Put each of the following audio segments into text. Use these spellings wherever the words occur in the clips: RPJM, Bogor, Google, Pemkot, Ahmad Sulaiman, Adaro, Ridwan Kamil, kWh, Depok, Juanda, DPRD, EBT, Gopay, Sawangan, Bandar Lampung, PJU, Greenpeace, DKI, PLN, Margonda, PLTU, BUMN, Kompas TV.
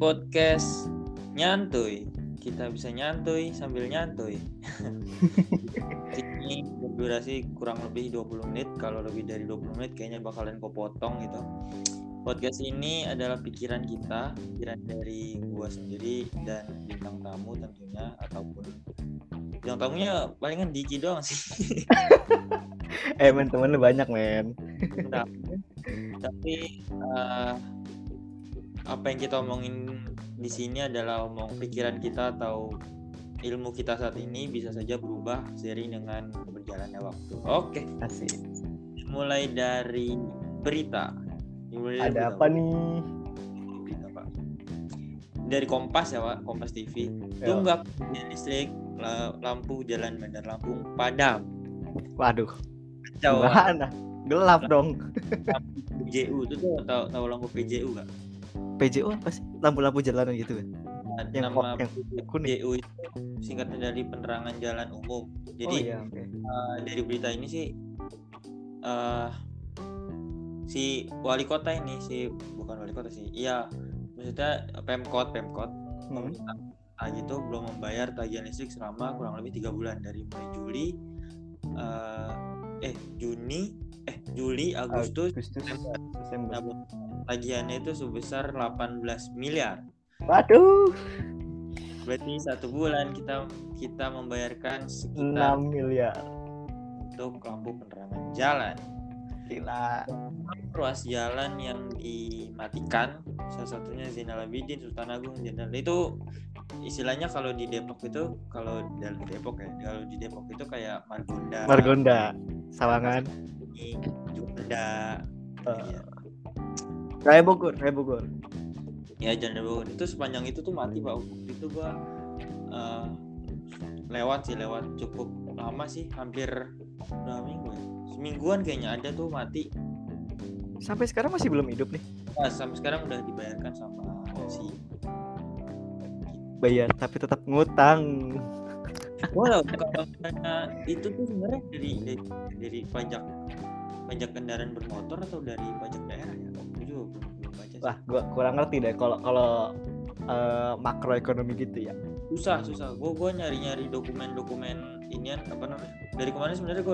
podcast nyantuy. Kita bisa nyantuy sambil nyantuy. Ini durasi kurang lebih 20 menit. Kalau lebih dari 20 menit kayaknya bakalan kau potong gitu. Podcast ini adalah pikiran kita, pikiran dari gua sendiri dan bintang tamu tentunya, ataupun bintang tamunya palingan Diki doang sih. Men, temen lu banyak men. Nah, tapi apa yang kita omongin di sini adalah pikiran kita atau ilmu kita saat ini, bisa saja berubah seiring dengan berjalannya waktu. Oke, asik. Mulai dari berita. Ada apa nih? Dari Kompas ya Pak, Kompas TV. Tunggak listrik lampu Jalan Bandar Lampung padam. Waduh. Mana? Gelap dong. PJU itu tuh tahu lampu PJU enggak? PJU apa sih? Lampu-lampu jalanan gitu kan. Yang nama PJU itu singkatan dari penerangan jalan umum. Jadi dari berita ini sih si wali kota ini, maksudnya Pemkot gitu belum membayar tagihan listrik selama kurang lebih 3 bulan dari mulai Juli, Agustus. Desember. Tagihannya itu sebesar 18 miliar. Waduh. Berarti 1 bulan kita membayarkan sekitar 6 miliar untuk lampu penerangan jalan. Gila. Ruas jalan yang dimatikan, salah satunya Zainal Abidin, Sultan Agung, Jenderal. Itu istilahnya kalau di Depok itu, kayak Margonda, Sawangan, Juanda, ya. Raya Bogor. Ya, Jalan Bogor itu sepanjang itu tuh mati Pak. Itu gua lewat cukup lama sih, hampir 2 minggu ya. Semingguan kayaknya ada tuh mati. Sampai sekarang masih belum hidup nih. Nah, sampai sekarang udah dibayarkan sama si bayar tapi tetap ngutang. Wow, karena itu tuh sebenarnya dari pajak kendaraan bermotor atau dari pajak daerah ya? Aku juga belum baca. Wah, gua kurang ngerti deh kalau makroekonomi gitu ya. Susah. Gua nyari-nyari dokumen-dokumen inian apa namanya. Dari kemarin sebenarnya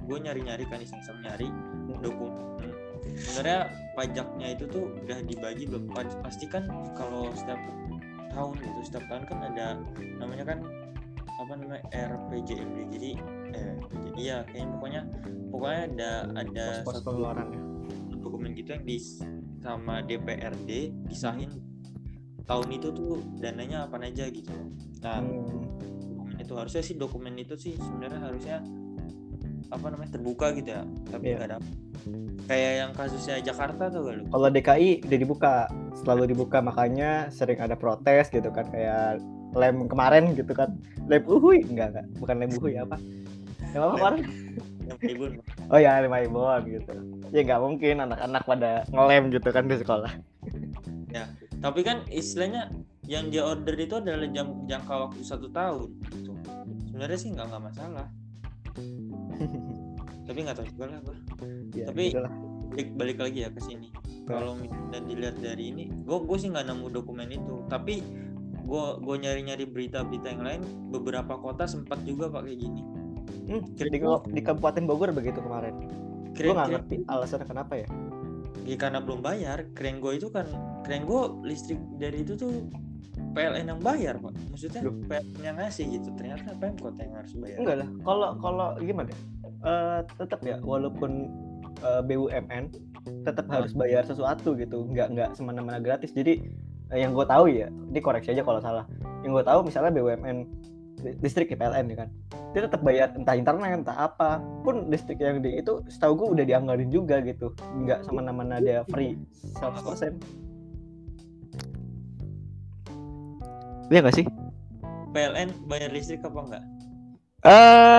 gua nyari-nyari kan iseng-iseng nyari dokumen. Sebenarnya pajaknya itu tuh udah dibagi belum? Pasti kan kalau setiap tahun kan ada namanya kan RPJM. Jadi pokoknya ada pos pengeluaran ya. Dokumen gitu yang sama DPRD disahin tahun itu tuh dananya apa aja gitu. Nah, itu harusnya sih dokumen itu sih sebenarnya harusnya terbuka gitu ya, tapi nggak ada. Kayak yang kasusnya Jakarta tuh gak lu? Kalau DKI udah selalu dibuka, makanya sering ada protes gitu kan, kayak lem kemarin gitu kan, lem uhui, enggak, bukan lem uhui apa? Lem apa kemarin? Lem Ibon. Oh ya, lem Ibon gitu. Ya nggak mungkin anak-anak pada ngelem gitu kan di sekolah. Ya, tapi kan istilahnya yang dia order itu adalah jangka waktu 1 tahun gitu. Sebenarnya sih nggak masalah. Tapi nggak tahu juga lah gua. Ya, tapi balik lagi ya ke sini. Kalau misalnya dilihat dari ini, gua sih nggak nemu dokumen itu. Tapi gua nyari berita-berita yang lain, beberapa kota sempat juga Pak kayak gini. Di Kabupaten Bogor begitu kemarin. Gua nggak ngerti alasan kenapa ya. Ya karena belum bayar. Keren gua listrik dari itu tuh PLN yang bayar Pak. Maksudnya PLN yang ngasih gitu. Ternyata Pemkot yang harus bayar. Enggak lah. Kalau gimana? Tetap ya walaupun BUMN tetap harus bayar sesuatu gitu, nggak semena-mena gratis. Jadi yang gue tahu ya, ini koreksi aja kalau salah. Yang gue tahu misalnya BUMN listrik ya PLN ya kan, dia tetap bayar entah internet entah apa pun listrik yang di itu, setahu gue udah dianggarin juga gitu, nggak semena-mena dia free 100%. Iya nggak sih? PLN bayar listrik apa enggak?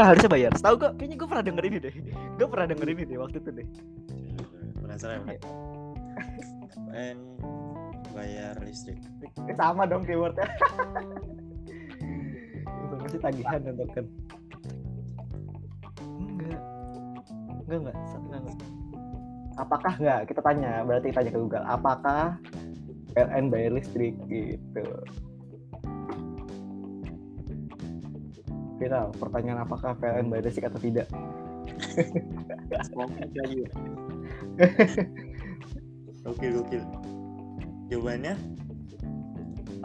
Harusnya bayar. Setahu gue, kayaknya gue pernah denger ini deh. Waktu itu deh. Penasaran ya? PLN bayar listrik. Sama dong keywordnya. Itu masih tagihan dan token. Enggak. Apakah enggak? Kita tanya. Berarti tanya ke Google. Apakah PLN bayar listrik gitu. Viral, pertanyaan apakah PLN bayar listrik atau tidak? Oke. Jawabannya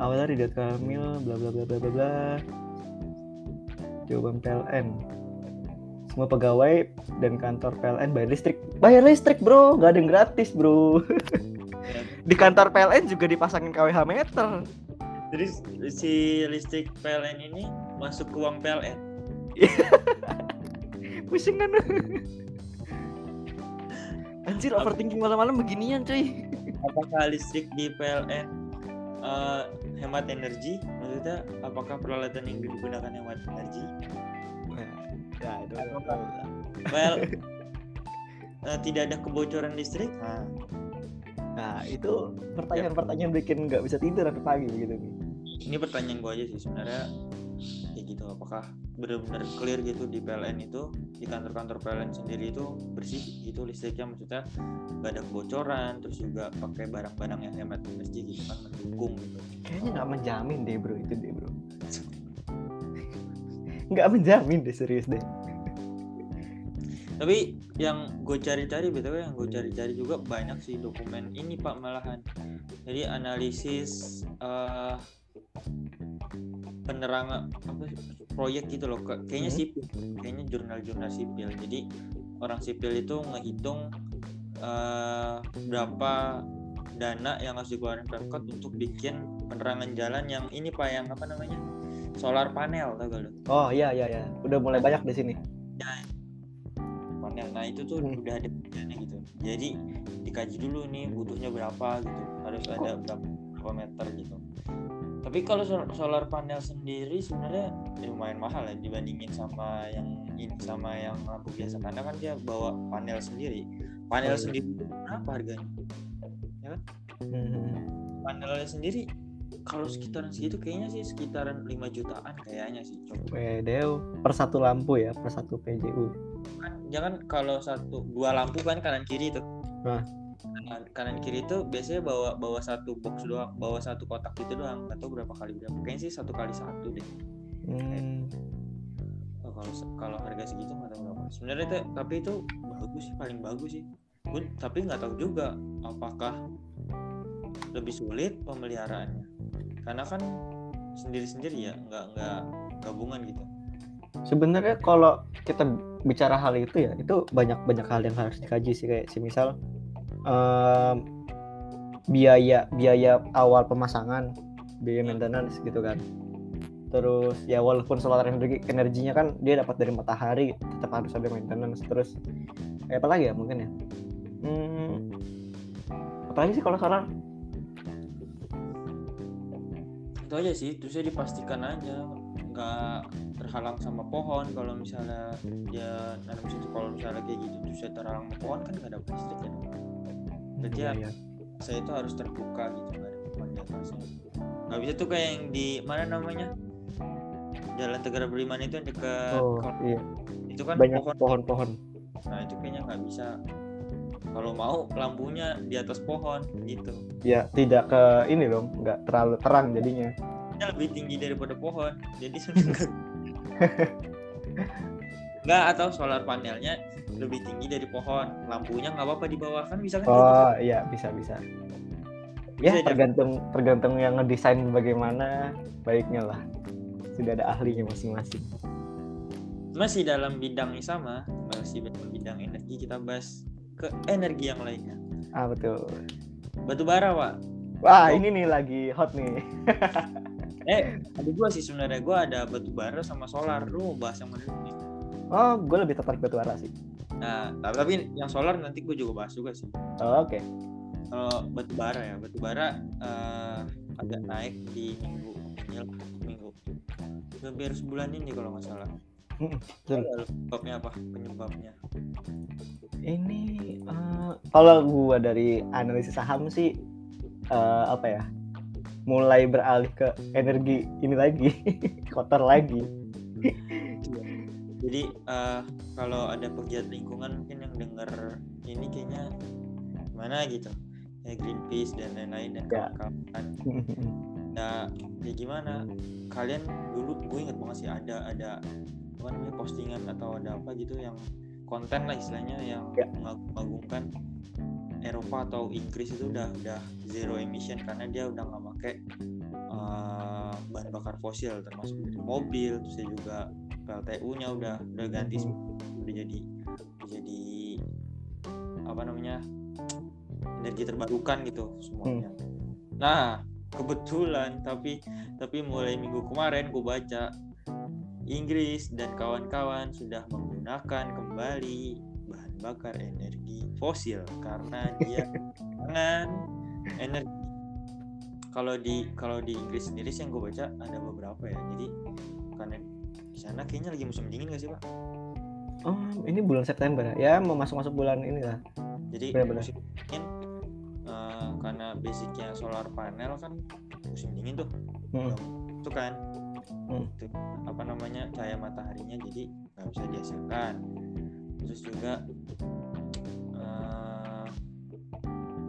awalnya Ridwan Kamil bla bla bla bla bla. Jawaban PLN. Semua pegawai dan kantor PLN bayar listrik. Bayar listrik, bro. Gak ada yang gratis, bro. Di kantor PLN juga dipasangin kWh meter. Jadi si listrik PLN ini masuk ke uang PLN. Pusing kan? Anjir, overthinking malam-malam beginian, cuy. Apakah listrik di PLN hemat energi? Maksudnya, apakah peralatan yang digunakan hemat energi? Ya, well, tidak ada kebocoran listrik? Nah, itu pertanyaan-pertanyaan bikin nggak bisa tidur sampai pagi gitu. Ini pertanyaan gue aja sih sebenarnya. Ya gitu, apakah benar-benar clear gitu di PLN itu, di kantor-kantor PLN sendiri itu bersih gitu listriknya, maksudnya nggak ada kebocoran, terus juga pakai barang-barang yang hemat energi gitu kan, mendukung gitu. Kayaknya nggak menjamin deh, bro, itu deh, bro. Nggak menjamin deh, serius deh. Tapi yang gue cari-cari, btw yang gue cari-cari juga banyak sih dokumen ini, Pak, malahan. Jadi analisis penerangan apa proyek gitu loh, kayaknya sipil, kayaknya jurnal-jurnal sipil. Jadi orang sipil itu ngehitung berapa dana yang harus dikeluarin Pemkot untuk bikin penerangan jalan yang ini, Pak, yang apa namanya? Solar panel, tau gak lo? Oh iya, udah mulai banyak di sini. Ya, panel. Nah itu tuh udah ada dana gitu. Jadi dikaji dulu nih butuhnya berapa gitu, harus ada berapa meter gitu. Tapi kalau solar panel sendiri sebenarnya lumayan mahal ya dibandingin sama yang ini, sama yang lampu biasa. Karena kan dia bawa panel sendiri. Panel sendiri berapa harganya? Ya kan? Panelnya sendiri kalau sekitaran segitu kayaknya sih, sekitaran 5 jutaan kayaknya sih. Wedeo, per satu lampu ya, per satu PJU. Jangan kalau satu, dua lampu kan kanan kiri itu. Nah. Kanan kiri itu biasanya bawa satu box doang, bawa satu kotak gitu doang, atau berapa kali berapa. Kayaknya sih 1x1 deh. Oh, kalau harga segitu nggak tahu berapa. Sebenarnya itu, tapi itu bagus sih, paling bagus sih. Good, tapi nggak tahu juga apakah lebih sulit pemeliharaannya. Karena kan sendiri-sendiri ya, nggak gabungan gitu. Sebenarnya kalau kita bicara hal itu ya, itu banyak hal yang harus dikaji sih, kayak semisal biaya awal pemasangan, biaya maintenance gitu kan. Terus ya walaupun solar energinya kan dia dapat dari matahari, tetap harus ada maintenance. Terus apa lagi ya mungkin ya? Apalagi sih kalau solar? Itu aja sih, terusnya dipastikan aja nggak terhalang sama pohon. Kalau misalnya dia nanam situ, kalau misalnya kayak gitu terusnya terhalang sama pohon kan nggak ada listrik kan. Jadi ya. Saya itu harus terbuka gitu, nggak ada pohon di atasnya. Nggak bisa tuh kayak yang di mana namanya Jalan Tegara Beriman itu yang dekat. Iya. Itu kan banyak pohon-pohon. Nah itu kayaknya nggak bisa. Kalau mau lampunya di atas pohon gitu. Ya tidak ke ini dong, nggak terlalu terang jadinya. Dia lebih tinggi daripada pohon, jadi sebenarnya nggak, atau solar panelnya lebih tinggi dari pohon, lampunya nggak apa-apa di bawah kan bisa kan? Oh iya bisa. Ya tergantung yang ngedesain bagaimana baiknya lah. Sudah ada ahlinya masing-masing. Masih dalam bidangnya sama, masih bidang energi, kita bahas ke energi yang lainnya. Betul. Batu bara, Pak. Wah, ini nih lagi hot nih. Ada gua sih sebenarnya, gua ada batu bara sama solar. Lu mau bahas yang mana nih? Oh, gua lebih tertarik batu bara sih. Nah, tapi yang solar nanti gua juga bahas juga sih. Oke. Kalau batu bara agak naik di minggu. Hampir sebulan ini kalau nggak salah. Penyebabnya apa? Ini kalau gua dari analisis saham sih mulai beralih ke energi ini lagi, kotor lagi. Jadi kalau ada pegiat lingkungan mungkin yang dengar ini kayaknya gimana gitu. Greenpeace dan lain-lain dan kawan-kawan. Nah, ya gimana? Kalian dulu gue ingat banget sih ada apa namanya postingan atau ada apa gitu yang konten lah istilahnya yang mengagungkan Eropa atau Inggris itu udah zero emission karena dia udah nggak pakai bahan bakar fosil termasuk mobil, terus juga PLTU-nya udah ganti, udah jadi apa namanya energi terbarukan gitu semuanya. Nah, kebetulan tapi mulai minggu kemarin gue baca Inggris dan kawan-kawan sudah menggunakan kembali bahan bakar energi fosil karena dia dengan energi. Kalau di Inggris sendiri sih yang gue baca ada beberapa ya. Jadi karena di sana kayaknya lagi musim dingin nggak sih Pak? Ini bulan September ya, mau masuk bulan inilah. Jadi benar-benar musim dingin karena basicnya solar panel kan musim dingin tuh. Itu kan itu, apa namanya cahaya mataharinya jadi nggak bisa dihasilkan. Terus juga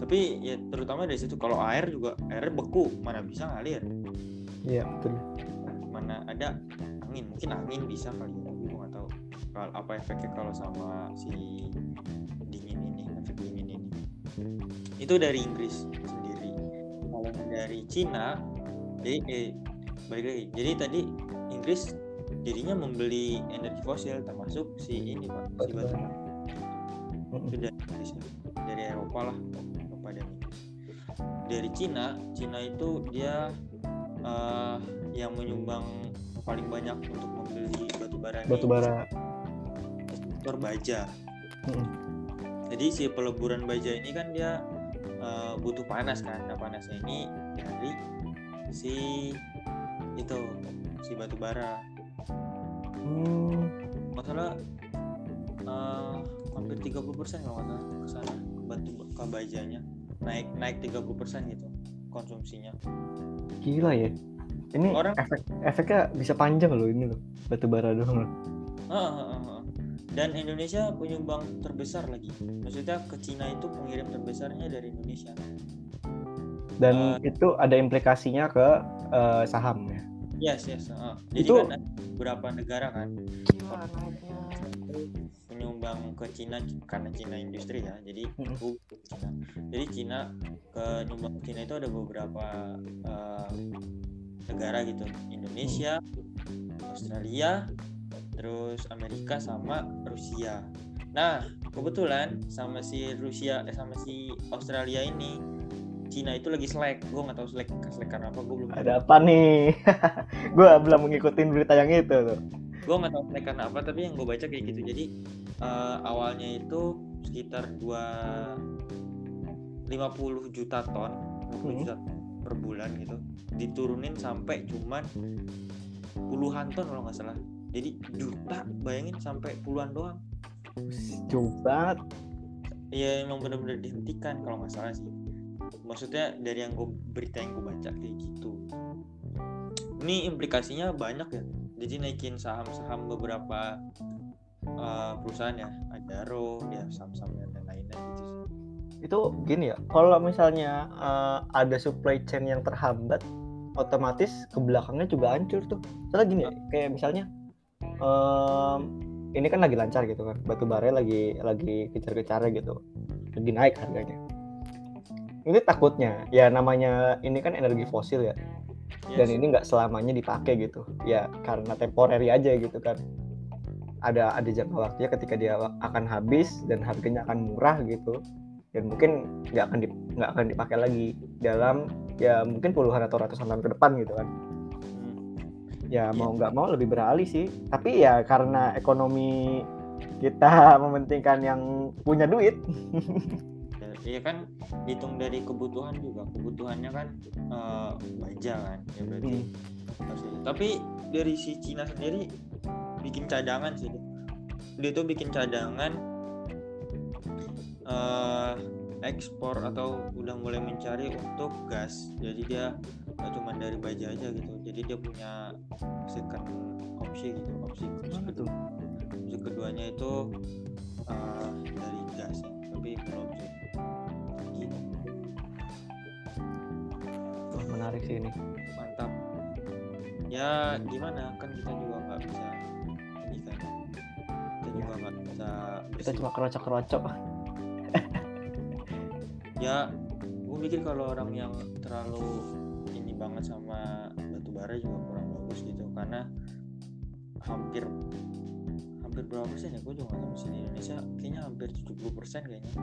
tapi ya terutama dari situ. Kalau air juga airnya beku, mana bisa ngalir. Iya betul. Mana ada angin, mungkin angin bisa kali ya, gue nggak tahu kalau apa efeknya kalau sama si dingin ini. Itu dari Inggris sendiri. Kalau dari Cina, balik lagi. Jadi tadi Inggris jadinya membeli energi fosil termasuk si ini Pak, si batu bara. Itu dari Eropa lah, Eropa dan Inggris. Dari Cina itu dia yang menyumbang paling banyak untuk membeli batu bara sektor baja. Jadi si peleburan baja ini kan dia butuh panas kan. Nah, panasnya ini dari si batu bara. Masalah hampir 30% kalau nggak salah kesana ke bajanya naik 30% gitu konsumsinya. Gila ya. Ini orang efeknya bisa panjang loh ini loh batu bara doang loh. Dan Indonesia penyumbang terbesar lagi, maksudnya ke Cina itu pengirim terbesarnya dari Indonesia. Dan itu ada implikasinya ke saham ya. Yes. Jadi itu kan beberapa negara kan penyumbang ke Cina karena Cina industri ya. Jadi Cina ke nyumbang Cina itu ada beberapa negara gitu, Indonesia, Australia, terus Amerika sama Rusia. Nah, kebetulan sama si Rusia sama si Australia ini Cina itu lagi slack. Gue enggak tahu slack karena apa, gue belum ada tahu. Apa nih? Gue belum ngikutin berita yang itu tuh. Gue enggak tahu slack karena apa, tapi yang gue baca kayak gitu. Jadi awalnya itu sekitar 50 juta ton per bulan gitu. Diturunin sampai cuman puluhan ton kalau enggak salah. Jadi juta, bayangin sampai puluhan doang. Jauh banget. Iya, emang benar-benar dihentikan kalau nggak salah sih. Maksudnya dari yang berita yang gue baca kayak gitu. Ini implikasinya banyak ya. Jadi naikin saham-saham beberapa perusahaan ya, Adaro, ya saham-saham dan lain-lain gitu. Itu gini ya, kalau misalnya ada supply chain yang terhambat, otomatis ke belakangnya juga hancur tuh. Soalnya gini ya, kayak misalnya. Ini kan lagi lancar gitu kan, batu bara lagi kejar-kejarnya gitu, lagi naik harganya. Ini takutnya ya namanya ini kan energi fosil ya, dan ini nggak selamanya dipakai gitu ya, karena temporary aja gitu kan. Ada jangka waktunya ketika dia akan habis dan harganya akan murah gitu, dan mungkin nggak akan dipakai lagi dalam ya mungkin puluhan atau ratusan tahun ke depan gitu kan. Ya mau nggak mau lebih beralih sih, tapi ya karena ekonomi kita mementingkan yang punya duit. Iya kan, dihitung dari kebutuhan juga, kebutuhannya kan baja kan, ya berarti. Tapi dari si Cina sendiri bikin cadangan sih, dia tuh bikin cadangan ekspor atau udah mulai mencari untuk gas. Jadi dia nggak cuma dari baja aja gitu, jadi dia punya second opsi gitu, opsi keduanya itu dari gas ya, tapi belum sih gitu. menarik sih ini. Mantap. Ya gimana, kan kita juga nggak bisa ini kan. Kita juga nggak bisa bersih. Kita cuma kerocok-kerocok. Ya, gue mikir kalau orang yang terlalu ini banget sama batubara juga kurang bagus gitu, karena hampir berapa persen ya, gue juga nggak tahu sih di Indonesia, kayaknya hampir 70% kayaknya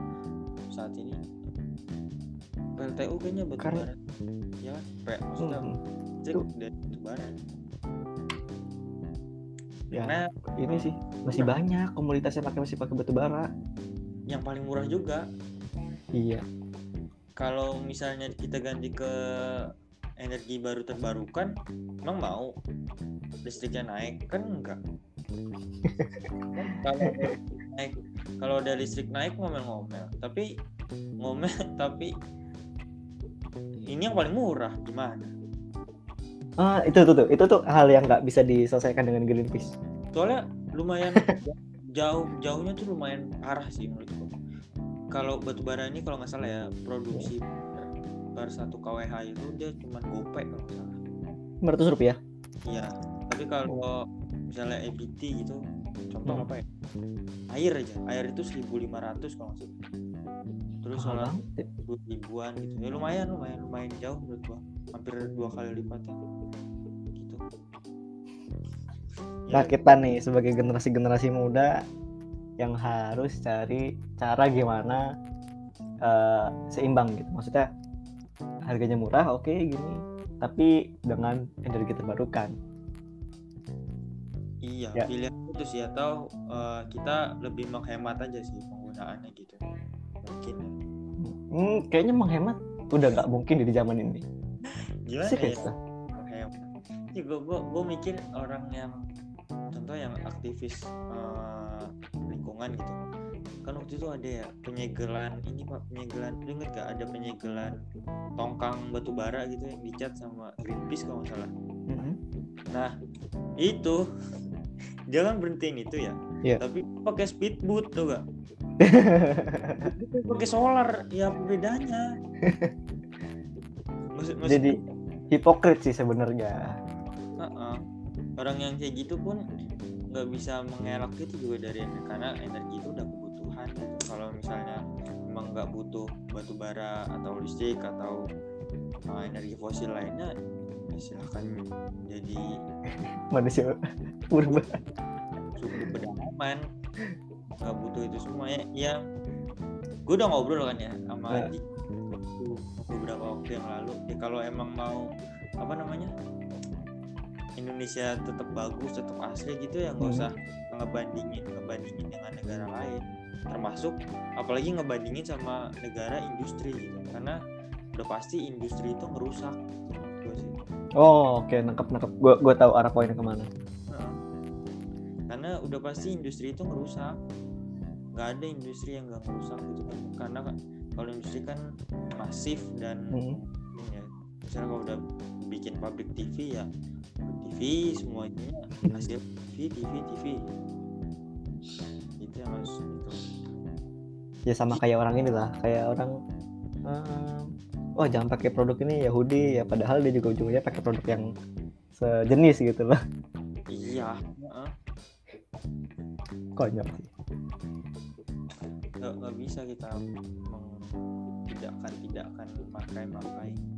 saat ini PLTU kayaknya batubara, ya kan? Maksudnya itu dari batubara. Ya, karena ini sih masih banyak komunitas yang masih pakai batubara. Yang paling murah juga. Iya. Kalau misalnya kita ganti ke energi baru terbarukan, emang mau listriknya naik kan? Enggak. Kalau naik, kalau ada listrik naik ngomel-ngomel, tapi ini yang paling murah, gimana? Ah, itu tuh hal yang nggak bisa diselesaikan dengan Greenpeace. Soalnya lumayan jauhnya tuh lumayan parah sih menurut gue. Kalau batubara ini kalau nggak salah ya produksi per 1 kWh itu dia cuma Gopay kalau nggak salah. Rp500. Iya. Tapi kalau misalnya EBT gitu, contoh apa ya? Air itu 1.500 kalau nggak salah. Terus solar 2.000-an gitu. Ya lumayan jauh menurut gua. Hampir 2 kali lipat ya. Gitu. Nah ya. Kita nih sebagai generasi muda yang harus cari cara gimana seimbang gitu, maksudnya harganya murah oke, gini tapi dengan energi terbarukan. Iya ya. Pilihan itu sih, atau kita lebih menghemat aja sih penggunaannya gitu mungkin. Kayaknya menghemat udah nggak mungkin di zaman ini. Gila sih ya, menghemat. Jadi gue mikir orang yang contoh yang aktivis lingkungan gitu kan, waktu itu ada ya penyegelan, lu inget gak ada penyegelan tongkang batubara gitu yang dicat sama Greenpeace kalau nggak salah. Nah itu jangan berhentiin itu ya, yeah. Tapi pakai speedboat tuh gak? Pakai solar ya, bedanya. Jadi hipokrit sih sebenarnya. Orang yang kayak gitu pun nggak bisa mengelak itu juga dari energi, karena energi itu udah kebutuhan gitu. Kalau misalnya emang nggak butuh batu bara atau listrik atau energi fosil lainnya, ya silahkan jadi manusia purba, suku pedalaman, nggak butuh itu semua ya. Ya gue udah ngobrol kan ya sama Adi beberapa waktu yang lalu ya, kalau emang mau Indonesia tetap bagus, tetap asli gitu ya, nggak usah ngebandingin dengan negara lain, termasuk apalagi ngebandingin sama negara industri gitu, karena udah pasti industri itu ngerusak gitu sih. Oh oke, nangkep gue tahu arah poinnya kemana. Karena udah pasti industri itu ngerusak, nggak ada industri yang nggak ngerusak gitu kan, karena kalau industri kan masif dan ya, misalnya kalau udah bikin pabrik TV ya TV semuanya hasil TV itu yang harus itu ya, sama kayak orang inilah, kayak orang jangan pakai produk ini Yahudi ya, padahal dia juga ujungnya pakai produk yang sejenis gitu lah. Iya konyol sih, nggak bisa kita tidakkan memakai